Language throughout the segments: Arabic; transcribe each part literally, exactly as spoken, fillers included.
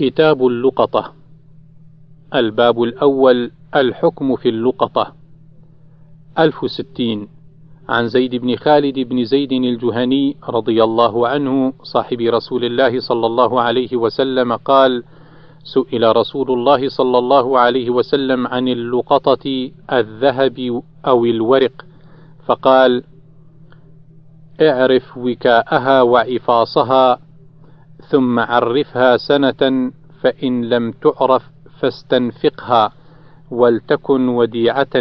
كتاب اللقطة. الباب الأول: الحكم في اللقطة. ألف وستين. عن زيد بن خالد بن زيد الجهني رضي الله عنه صاحب رسول الله صلى الله عليه وسلم قال: سئل رسول الله صلى الله عليه وسلم عن اللقطة الذهب أو الورق، فقال: اعرف وكاءها وعفاصها، ثم عرفها سنة، فإن لم تعرف فاستنفقها، ولتكن وديعة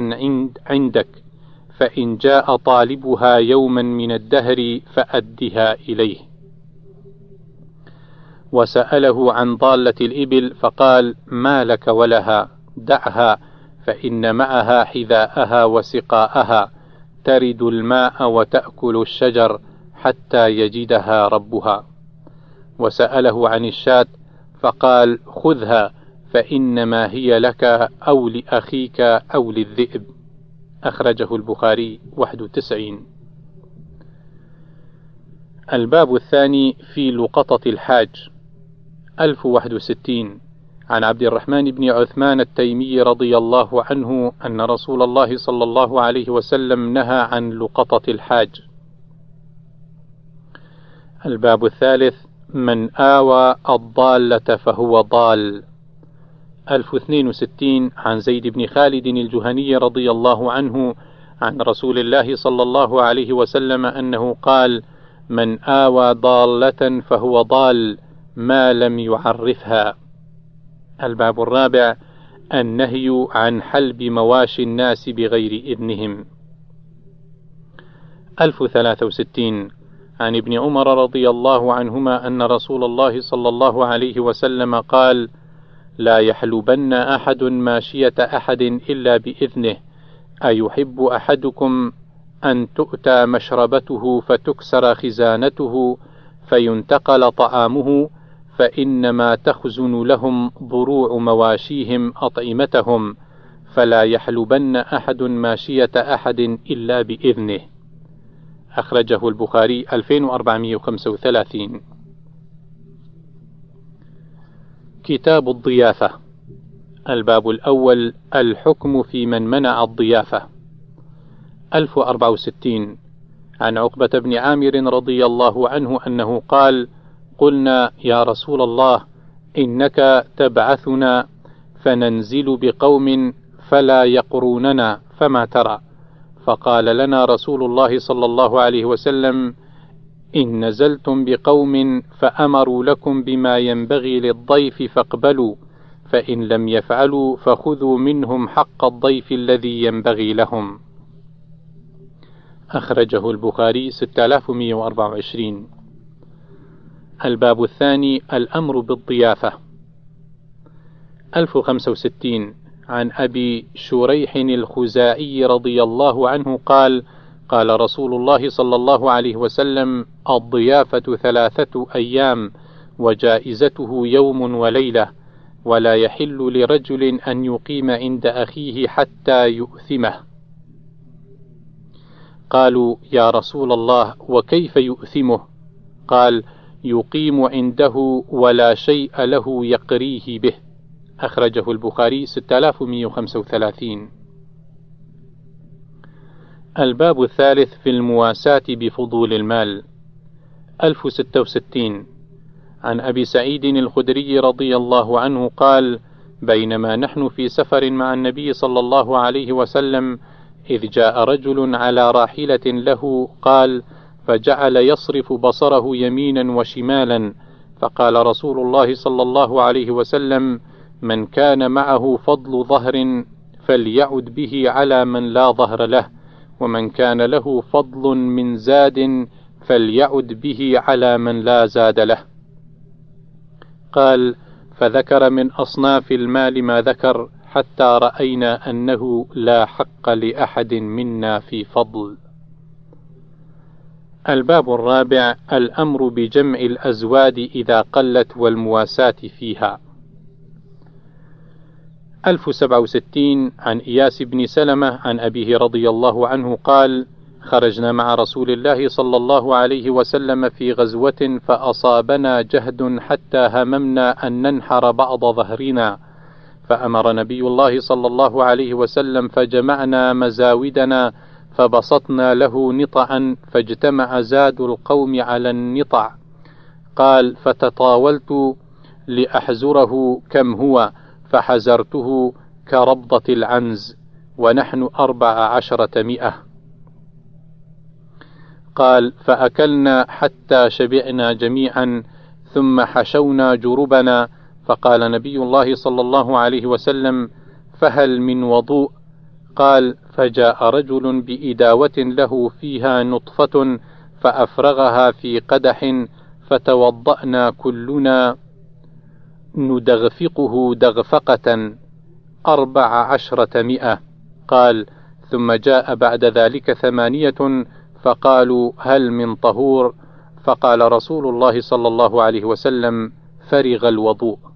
عندك، فإن جاء طالبها يوما من الدهر فأدها إليه. وسأله عن ضالة الإبل فقال: ما لك ولها؟ دعها، فإن معها حذاءها وسقاءها، ترد الماء وتأكل الشجر حتى يجدها ربها. وسأله عن الشاة فقال: خذها، فإنما هي لك أو لأخيك أو للذئب. أخرجه البخاري. واحد وتسعين. الباب الثاني: في لقطة الحاج. ألف وواحد وستين. عن عبد الرحمن بن عثمان التيمي رضي الله عنه أن رسول الله صلى الله عليه وسلم نهى عن لقطة الحاج. الباب الثالث: من آوى الضالة فهو ضال. ألف واثنين وستين. عن زيد بن خالد الجهني رضي الله عنه عن رسول الله صلى الله عليه وسلم أنه قال: من آوى ضالة فهو ضال ما لم يعرفها. الباب الرابع: النهي عن حلب مواشي الناس بغير إذنهم. ألف وثلاثة وستين. عن ابن عمر رضي الله عنهما أن رسول الله صلى الله عليه وسلم قال: لا يحلبن أحد ماشية أحد إلا بإذنه، أيحب أحدكم أن تؤتى مشربته فتكسر خزانته فينتقل طعامه، فإنما تخزن لهم ضروع مواشيهم أطعمتهم، فلا يحلبن أحد ماشية أحد إلا بإذنه. أخرجه البخاري. ألفين وأربعمائة وخمسة وثلاثين. كتاب الضيافة. الباب الأول: الحكم في من منع الضيافة. ألف وأربعة وستين. عن عقبة بن عامر رضي الله عنه أنه قال: قلنا يا رسول الله، إنك تبعثنا فننزل بقوم فلا يقروننا، فما ترى؟ فقال لنا رسول الله صلى الله عليه وسلم: إن نزلتم بقوم فأمروا لكم بما ينبغي للضيف فاقبلوا، فإن لم يفعلوا فخذوا منهم حق الضيف الذي ينبغي لهم. أخرجه البخاري. ستة آلاف ومائة وأربعة وعشرين. الباب الثاني: الأمر بالضيافة. ألف وخمسة وستين. عن أبي شريح الخزاعي رضي الله عنه قال: قال رسول الله صلى الله عليه وسلم: الضيافة ثلاثة أيام، وجائزته يوم وليلة، ولا يحل لرجل أن يقيم عند أخيه حتى يؤثمه. قالوا: يا رسول الله، وكيف يؤثمه؟ قال: يقيم عنده ولا شيء له يقريه به. أخرجه البخاري. ستة آلاف ومائة وخمسة وثلاثين. الباب الثالث: في المواساة بفضول المال. ألف وستة وستين. عن أبي سعيد الخدري رضي الله عنه قال: بينما نحن في سفر مع النبي صلى الله عليه وسلم إذ جاء رجل على راحلة له، قال: فجعل يصرف بصره يمينا وشمالا، فقال رسول الله صلى الله عليه وسلم: من كان معه فضل ظهر فليعد به على من لا ظهر له، ومن كان له فضل من زاد فليعد به على من لا زاد له. قال: فذكر من أصناف المال ما ذكر حتى رأينا أنه لا حق لأحد منا في فضل. الباب الرابع: الأمر بجمع الأزواد إذا قلت والمواساة فيها. ألف وسبعة وستين. عن إياس بن سلمة عن أبيه رضي الله عنه قال: خرجنا مع رسول الله صلى الله عليه وسلم في غزوة فأصابنا جهد حتى هممنا أن ننحر بعض ظهرنا، فأمر نبي الله صلى الله عليه وسلم فجمعنا مزاودنا فبسطنا له نطعا، فاجتمع زاد القوم على النطع. قال: فتطاولت لأحزره كم هو، فحزرته كربضة العنز، ونحن أربع عشرة مئة. قال: فأكلنا حتى شبعنا جميعا، ثم حشونا جربنا، فقال نبي الله صلى الله عليه وسلم: فهل من وضوء؟ قال: فجاء رجل بإداوة له فيها نطفة فأفرغها في قدح، فتوضأنا كلنا ندغفقه دغفقة، أربع عشرة مئة. قال: ثم جاء بعد ذلك ثمانية فقالوا: هل من طهور؟ فقال رسول الله صلى الله عليه وسلم: فرغ الوضوء.